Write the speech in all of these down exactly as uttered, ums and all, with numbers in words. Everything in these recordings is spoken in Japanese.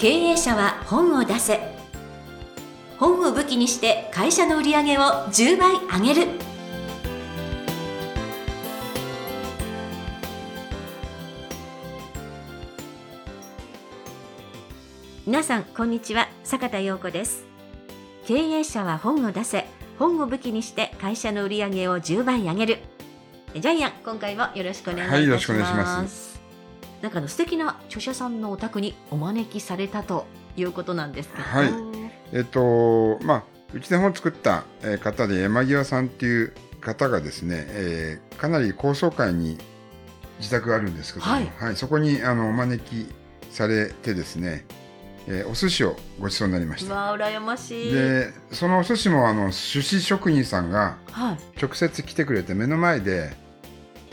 経営者は本を出せ。本を武器にして会社の売り上げをじゅうばい上げる。皆さんこんにちは、坂田陽子です。経営者は本を出せ、本を武器にして会社の売り上げをじゅうばい上げる。ジャイアン、今回もよろしくお願いいたします。はい、よろしくお願いします。なんかの素敵な著者さんのお宅にお招きされたということなんですけど、はい、えっとまあ、うちで本を作った方で山際さんっていう方がですね、えー、かなり高層階に自宅があるんですけども、はいはい、そこにあのお招きされてですね、えー、お寿司をごちそうになりました。わあ、羨ましい。でそのお寿司もあの寿司職人さんが直接来てくれて、目の前で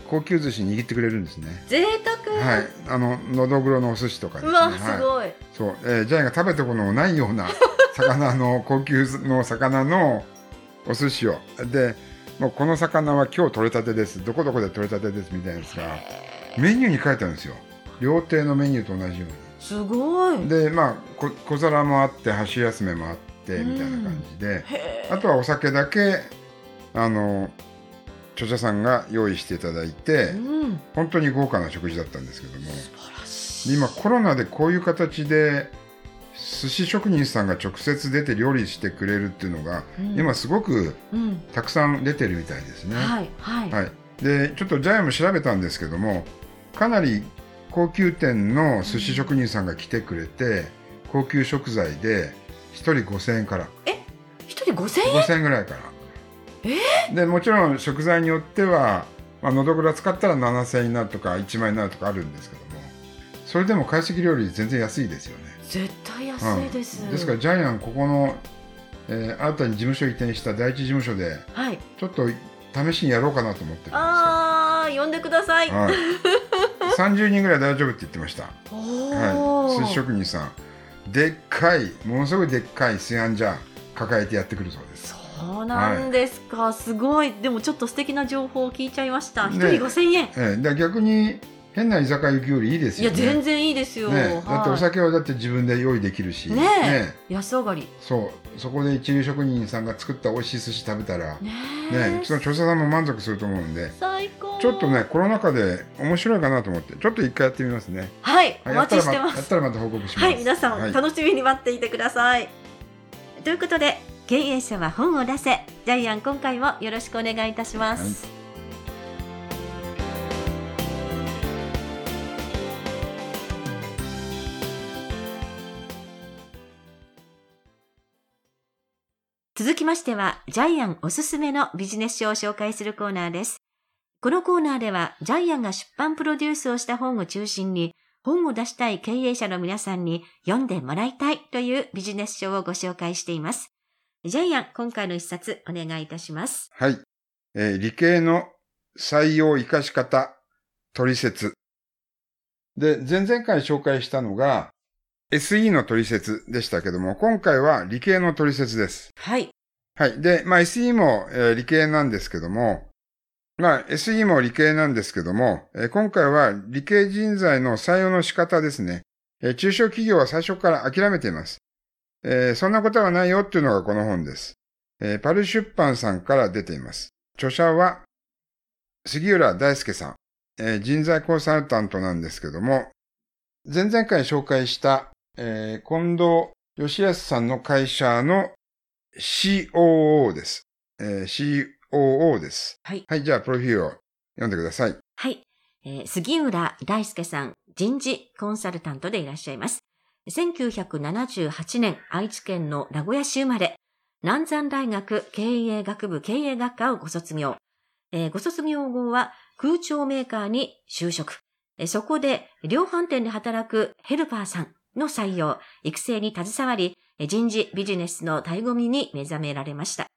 高級寿司握ってくれるんですね。贅沢。はい、あののどぐろのお寿司とかですね。うわすごい、はい、そう、えー、ジャイが食べたことのないような魚の高級の魚のお寿司をで、もうこの魚は今日取れたてです、どこどこで取れたてですみたいなやつがメニューに書いてあるんですよ。料亭のメニューと同じように。すごい。で、まあ、小, 小皿もあって箸休めもあってみたいな感じで、あとはお酒だけあの著者さんが用意していただいて、うん、本当に豪華な食事だったんですけども、素晴らしい。今コロナでこういう形で寿司職人さんが直接出て料理してくれるっていうのが、うん、今すごくたくさん出てるみたいですね、うん、はいはいはい、でちょっとジャイも調べたんですけども、かなり高級店の寿司職人さんが来てくれて、うん、高級食材でひとりごせんえんから、えひとりごせんえんごせんえんぐらいから、えー、でもちろん食材によっては、まあ、のどぐら使ったらななせんえんになるとかいちまんえんになるとかあるんですけども、それでも懐石料理全然安いですよね。絶対安いです、うん、ですからジャイアンここの、えー、新たに事務所移転した第一事務所で、はい、ちょっと試しにやろうかなと思ってるんです。あー、呼んでください、はい、さんじゅうにんぐらい大丈夫って言ってました。お、はい、寿司職人さんでっかい、ものすごいでっかい炊飯ジャー抱えてやってくるそうです。そうなんですか、はい、すごい。でもちょっと素敵な情報を聞いちゃいました。ひとりごせんえん、えー、だ逆に変な居酒屋行くよりいいですよね。いや全然いいですよ、ね、だってお酒はだって自分で用意できるし、ねね、安上がり。 そう、そこで一流職人さんが作った美味しい寿司食べたら、ねね、うちの著者さんも満足すると思うんで、最高。ちょっとねコロナ禍で面白いかなと思ってちょっと一回やってみますね。はい、はい、お待ちしてます。やったらまた報告します。はい、皆さん、はい、楽しみに待っていてください。ということで、経営者は本を出せ。ジャイアン、今回もよろしくお願いいたします、はい。続きましては、ジャイアンおすすめのビジネス書を紹介するコーナーです。このコーナーでは、ジャイアンが出版プロデュースをした本を中心に、本を出したい経営者の皆さんに読んでもらいたいというビジネス書をご紹介しています。ジャイアン、今回の一冊お願いいたします。はい、えー、理系の採用活かし方取説で、前々回紹介したのがエスイー の取説でしたけども、今回は理系の取説です。はい。はい。で、まあ エスイー も、えー、理系なんですけども、まあ エスイー も理系なんですけども、えー、今回は理系人材の採用の仕方ですね、えー。中小企業は最初から諦めています。えー、そんなことはないよっていうのがこの本です、えー。パル出版さんから出ています。著者は杉浦大輔さん、えー。人材コンサルタントなんですけども、前々回紹介したえー、近藤義康さんの会社の シーオーオー です、えー。シーオーオー です。はい。はい、じゃあ、プロフィールを読んでください。はい、えー。杉浦大輔さん、人事コンサルタントでいらっしゃいます。せんきゅうひゃくななじゅうはちねん、愛知県の名古屋市生まれ、南山大学経営学部経営学科をご卒業。えー、ご卒業後は空調メーカーに就職。えー、そこで、量販店で働くヘルパーさんの採用、育成に携わり、人事ビジネスの醍醐味に目覚められました。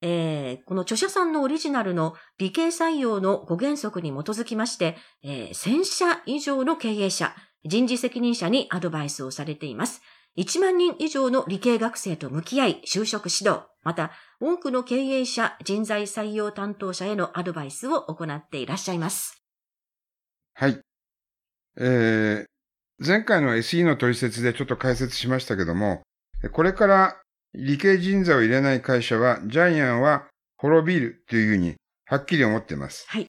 えー、この著者さんのオリジナルの理系採用のご原則に基づきまして、えー、せんしゃ以上の経営者、人事責任者にアドバイスをされています。いちまんにん以上の理系学生と向き合い、就職指導、また多くの経営者、人材採用担当者へのアドバイスを行っていらっしゃいます。はい。えー前回の エスイー の取説でちょっと解説しましたけども、これから理系人材を入れない会社は、ジャイアンは滅びるというふうにはっきり思っています。はい。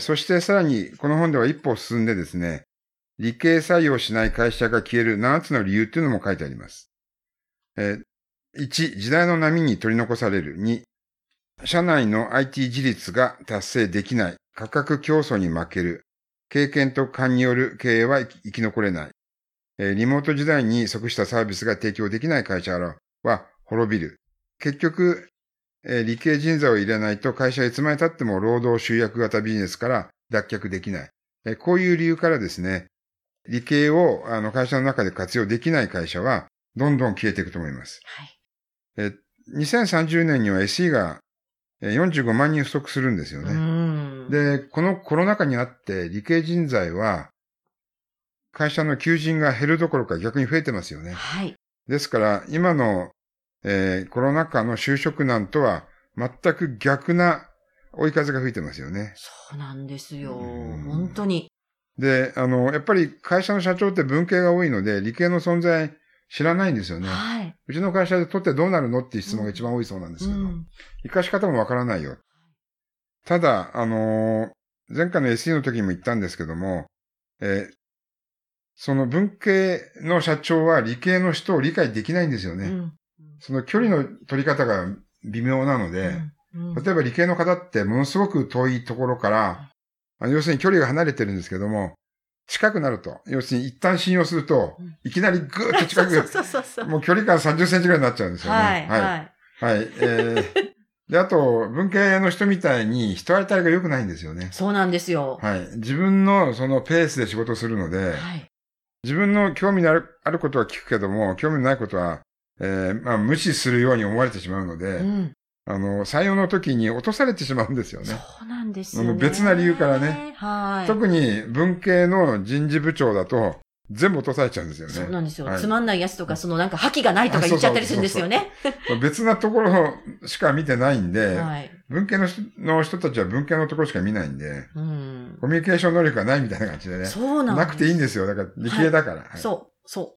そしてさらにこの本では一歩進んでですね、理系採用しない会社が消えるななつの理由っていうのも書いてあります。えー、いち、時代の波に取り残される。に、社内の アイティー 自立が達成できない。価格競争に負ける。経験と勘による経営は生き残れない。えー、リモート時代に即したサービスが提供できない会社は滅びる。結局、理系人材を入れないと会社はいつまで経っても労働集約型ビジネスから脱却できない。こういう理由からですね、理系をあの会社の中で活用できない会社はどんどん消えていくと思います。はい、にせんさんじゅうねんには エスイー がよんじゅうごまんにん不足するんですよね。で、このコロナ禍にあって理系人材は会社の求人が減るどころか逆に増えてますよね。はい、ですから今のえー、コロナ禍の就職難とは全く逆な追い風が吹いてますよね。そうなんですよ。本当に。で、あの、やっぱり会社の社長って文系が多いので、理系の存在知らないんですよね。はい。うちの会社で取ってどうなるのっていう質問が一番多いそうなんですけど、うん、生かし方もわからないよ。ただ、あのー、前回の エスイー の時にも言ったんですけども、えー、その文系の社長は理系の人を理解できないんですよね。うん、その距離の取り方が微妙なので、うんうん、例えば理系の方ってものすごく遠いところから、うん、要するに距離が離れてるんですけども、近くなると、要するに一旦信用すると、うん、いきなりぐーっと近く、そうそうそうそうもう距離感さんじゅっセンチぐらいになっちゃうんですよね。はい。はい。はい。はい、えー、で、あと、文系の人みたいに人当たりが良くないんですよね。そうなんですよ。はい。自分のそのペースで仕事するので、はい、自分の興味のある、あることは聞くけども、興味のないことは、えー、まあ、無視するように思われてしまうので、うん、あの、採用の時に落とされてしまうんですよね。そうなんですよね。別な理由からね。はい。特に文系の人事部長だと、全部落とされちゃうんですよね。そうなんですよ。はい、つまんないやつとか、そのなんか覇気がないとか言っちゃったりするんですよね。そうそうそうそう別なところしか見てないんで、はい、文系の人、の人たちは文系のところしか見ないんで、うん、コミュニケーション能力がないみたいな感じでね。そうなんです。なくていいんですよ。だから理系だから。はいはい、そう、そう。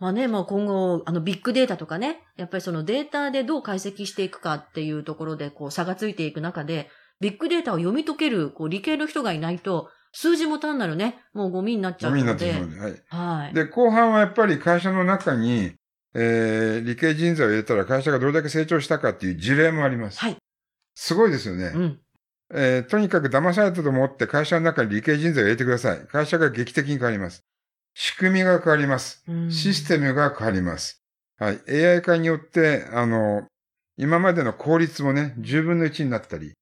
まあね、まあ今後、あのビッグデータとかね、やっぱりそのデータでどう解析していくかっていうところでこう差がついていく中で、ビッグデータを読み解けるこう理系の人がいないと、数字も単なるね、もうゴミになっちゃうので。ゴミになってしまうので。はい。はい。で、後半はやっぱり会社の中に、えー、理系人材を入れたら会社がどれだけ成長したかっていう事例もあります。はい。すごいですよね。うん。えー、とにかく騙されたと思って会社の中に理系人材を入れてください。会社が劇的に変わります。仕組みが変わります。システムが変わります。はい。エーアイ 化によって、あの、今までの効率もね、じゅうぶんのいちになったり、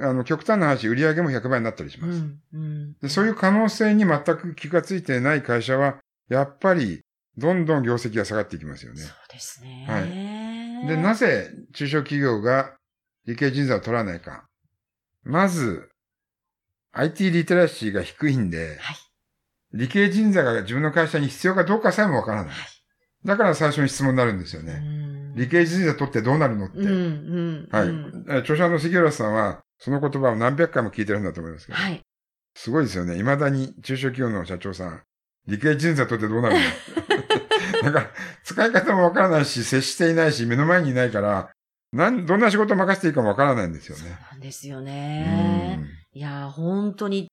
あの、極端な話、売り上げもひゃくばいになったりします、うんうんで。そういう可能性に全く気がついてない会社は、やっぱり、どんどん業績が下がっていきますよね。そうですね。はい。で、なぜ中小企業が理系人材を取らないか。まず、アイティー リテラシーが低いんで、はい。理系人材が自分の会社に必要かどうかさえもわからない。だから最初に質問になるんですよね。理系人材取ってどうなるのって。うんうんうん、はい。著者の杉浦さんは、その言葉を何百回も聞いてるんだと思いますけど。はい。すごいですよね。未だに中小企業の社長さん、理系人材取ってどうなるのだから、使い方もわからないし、接していないし、目の前にいないから、なん、どんな仕事を任せていいかもわからないんですよね。そうなんですよね。いや、本当に。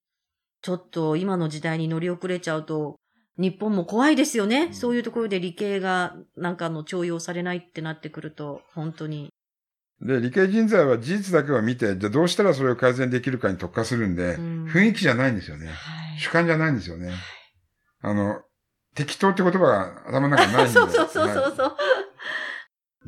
ちょっと今の時代に乗り遅れちゃうと、日本も怖いですよね。うん、そういうところで理系がなんかの重用されないってなってくると、本当に。で、理系人材は事実だけを見て、じゃあどうしたらそれを改善できるかに特化するんで、うん、雰囲気じゃないんですよね。はい、主観じゃないんですよね。はい、あの、適当って言葉が頭の中にないんで。そうそうそうそうそう。はい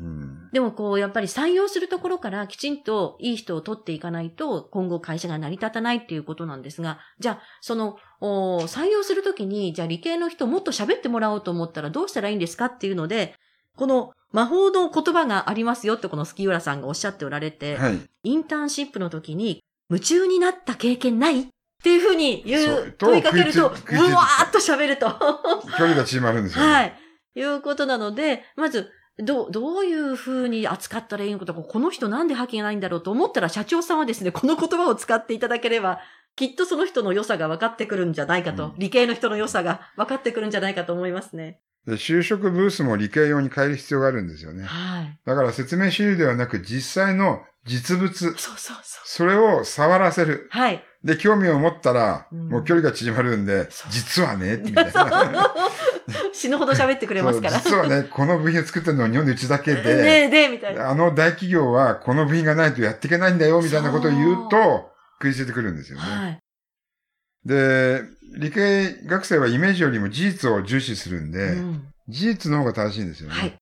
うん、でもこう、やっぱり採用するところからきちんといい人を取っていかないと、今後会社が成り立たないっていうことなんですが、じゃあ、その、採用するときに、じゃあ理系の人もっと喋ってもらおうと思ったらどうしたらいいんですかっていうので、この魔法の言葉がありますよってこの杉浦さんがおっしゃっておられて、はい、インターンシップの時に、夢中になった経験ないっていうふうに言う、問いかけると、ぶわーっと喋ると。距離が縮まるんですよね。はい。いうことなので、まず、ど、どういう風に扱ったらいいのかとか、この人なんで覇気がないんだろうと思ったら社長さんはですね、この言葉を使っていただければ、きっとその人の良さが分かってくるんじゃないかと、うん、理系の人の良さが分かってくるんじゃないかと思いますね。で、就職ブースも理系用に変える必要があるんですよね。はい。だから説明資料ではなく実際の実物。そうそうそう。それを触らせる。はい。で、興味を持ったら、うん、もう距離が縮まるんで、実はね、みたいな。死ぬほど喋ってくれますから。実はね、この部品を作ってるのは日本でうちだけで、で、で、みたいな。あの大企業はこの部品がないとやっていけないんだよ、みたいなことを言うと、食いついてくるんですよね。はい。で、理系学生はイメージよりも事実を重視するんで、うん、事実の方が正しいんですよね。はい。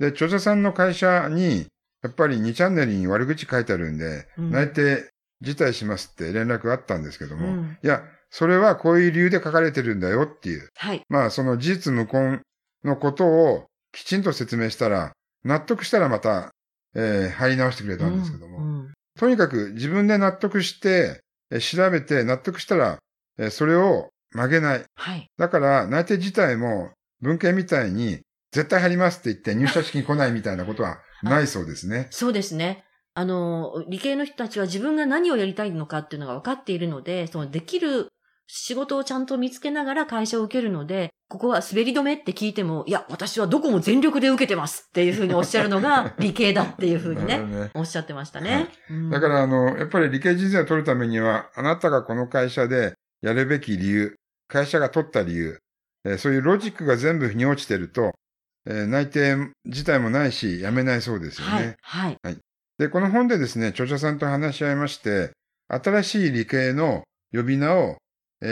で、著者さんの会社に、やっぱりにチャンネルに悪口書いてあるんで、うん、内定辞退しますって連絡があったんですけども、うん、いや、それはこういう理由で書かれてるんだよっていう。はい。まあ、その事実無根のことをきちんと説明したら、納得したらまた、えー、入り直してくれたんですけども、うんうん、とにかく自分で納得して、調べて納得したら、それを曲げない。はい。だから、内定自体も文系みたいに、絶対入りますって言って入社式に来ないみたいなことはないそうですね。そうですね。あの、理系の人たちは自分が何をやりたいのかっていうのが分かっているので、そのできる仕事をちゃんと見つけながら会社を受けるので、ここは滑り止めって聞いても、いや、私はどこも全力で受けてますっていうふうにおっしゃるのが理系だっていうふうにね、ねおっしゃってましたね。はい、うん、だから、あの、やっぱり理系人材を取るためには、あなたがこの会社でやるべき理由、会社が取った理由、えー、そういうロジックが全部腑に落ちてると、えー、内定自体もないし、辞めないそうですよね。はい。はい。はい。で、この本でですね、著者さんと話し合いまして、新しい理系の呼び名を、え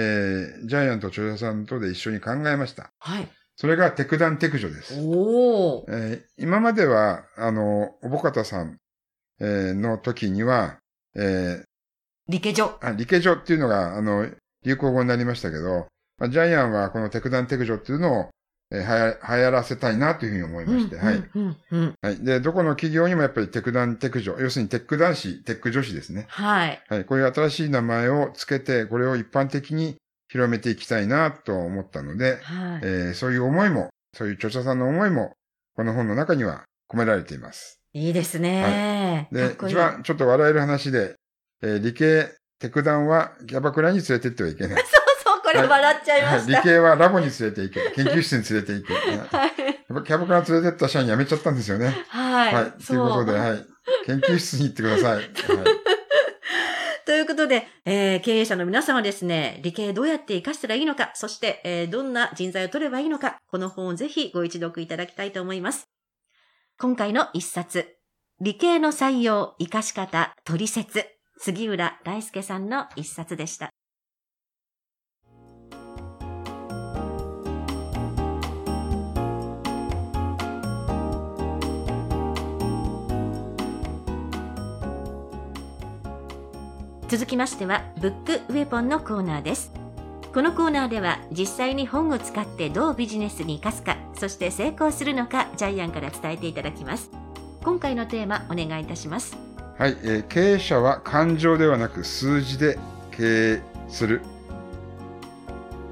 ー、ジャイアント著者さんとで一緒に考えました。はい。それがテクダンテクジョです。おー。えー、今までは、あの、おぼかたさん、えー、の時には、えー、理系女。あ、理系女っていうのが、あの、流行語になりましたけど、まあ、ジャイアンはこのテクダンテクジョっていうのを、えー、はや、流行らせたいなというふうに思いまして、はい。はい。で、どこの企業にもやっぱりテクダンテクジョ、要するにテック男子、テック女子ですね。はい。はい。こういう新しい名前をつけて、これを一般的に広めていきたいなと思ったので、はい、えー、そういう思いも、そういう著者さんの思いも、この本の中には込められています。いいですね。はい、で、一番ちょっと笑える話で、えー、理系、テクダンはキャバクラに連れてってはいけない。これ笑っちゃいました、はいはい。理系はラボに連れて行け。研究室に連れて行け。はい。キャバクラ連れてった社員辞めちゃったんですよね。はい。はい。ということで、はい。研究室に行ってください。はい、ということで、えー、経営者の皆様ですね、理系どうやって活かしたらいいのか、そして、えー、どんな人材を取ればいいのか、この本をぜひご一読いただきたいと思います。今回の一冊、理系の採用、活かし方、取説、杉浦大介さんの一冊でした。続きましてはブックウェポンのコーナーです。このコーナーでは実際に本を使ってどうビジネスに生かすか、そして成功するのか、ジャイアンから伝えていただきます。今回のテーマお願いいたします。はい、えー、経営者は感情ではなく数字で経営する。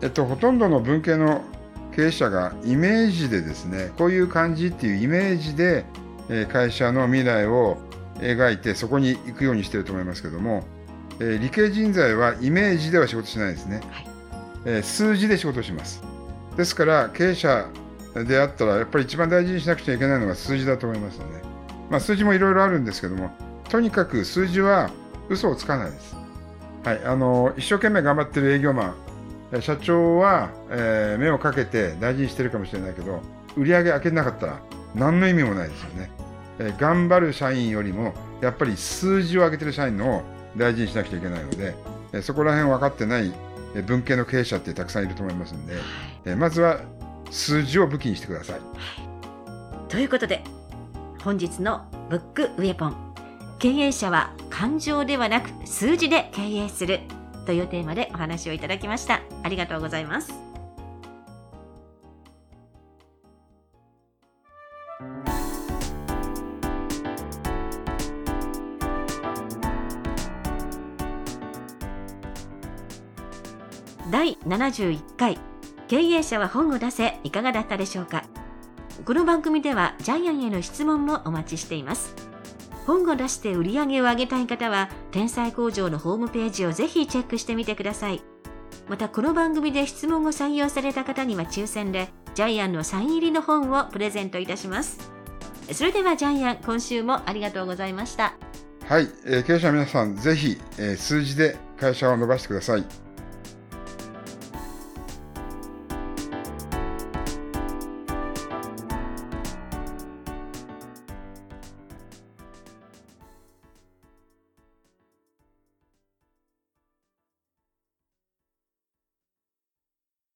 えっとほとんどの文系の経営者がイメージでですね、こういう感じっていうイメージで、えー、会社の未来を描いてそこに行くようにしていると思いますけども、えー、理系人材はイメージでは仕事しないですね、はい。えー、数字で仕事します。ですから経営者であったらやっぱり一番大事にしなくちゃいけないのが数字だと思いますので、まあ、数字もいろいろあるんですけども、とにかく数字は嘘をつかないです、はい。あのー、一生懸命頑張ってる営業マン、社長は、えー、目をかけて大事にしてるかもしれないけど、売り上げ上げなかったら何の意味もないですよね。えー、頑張る社員よりもやっぱり数字を上げてる社員の方大事にしなくちゃいけないので、えそこら辺分かってない文系の経営者ってたくさんいると思いますので、えまずは数字を武器にしてください、はい。ということで本日のブックウェポン、経営者は感情ではなく数字で経営するというテーマでお話をいただきました。ありがとうございます。だいななじゅういっかい経営者は本を出せ、いかがだったでしょうか。この番組ではジャイアンへの質問もお待ちしています。本を出して売り上げを上げたい方は、天才工場のホームページをぜひチェックしてみてください。またこの番組で質問を採用された方には抽選でジャイアンのサイン入りの本をプレゼントいたします。それではジャイアン、今週もありがとうございました。はい、えー、経営者の皆さん、ぜひ、えー、数字で会社を伸ばしてください。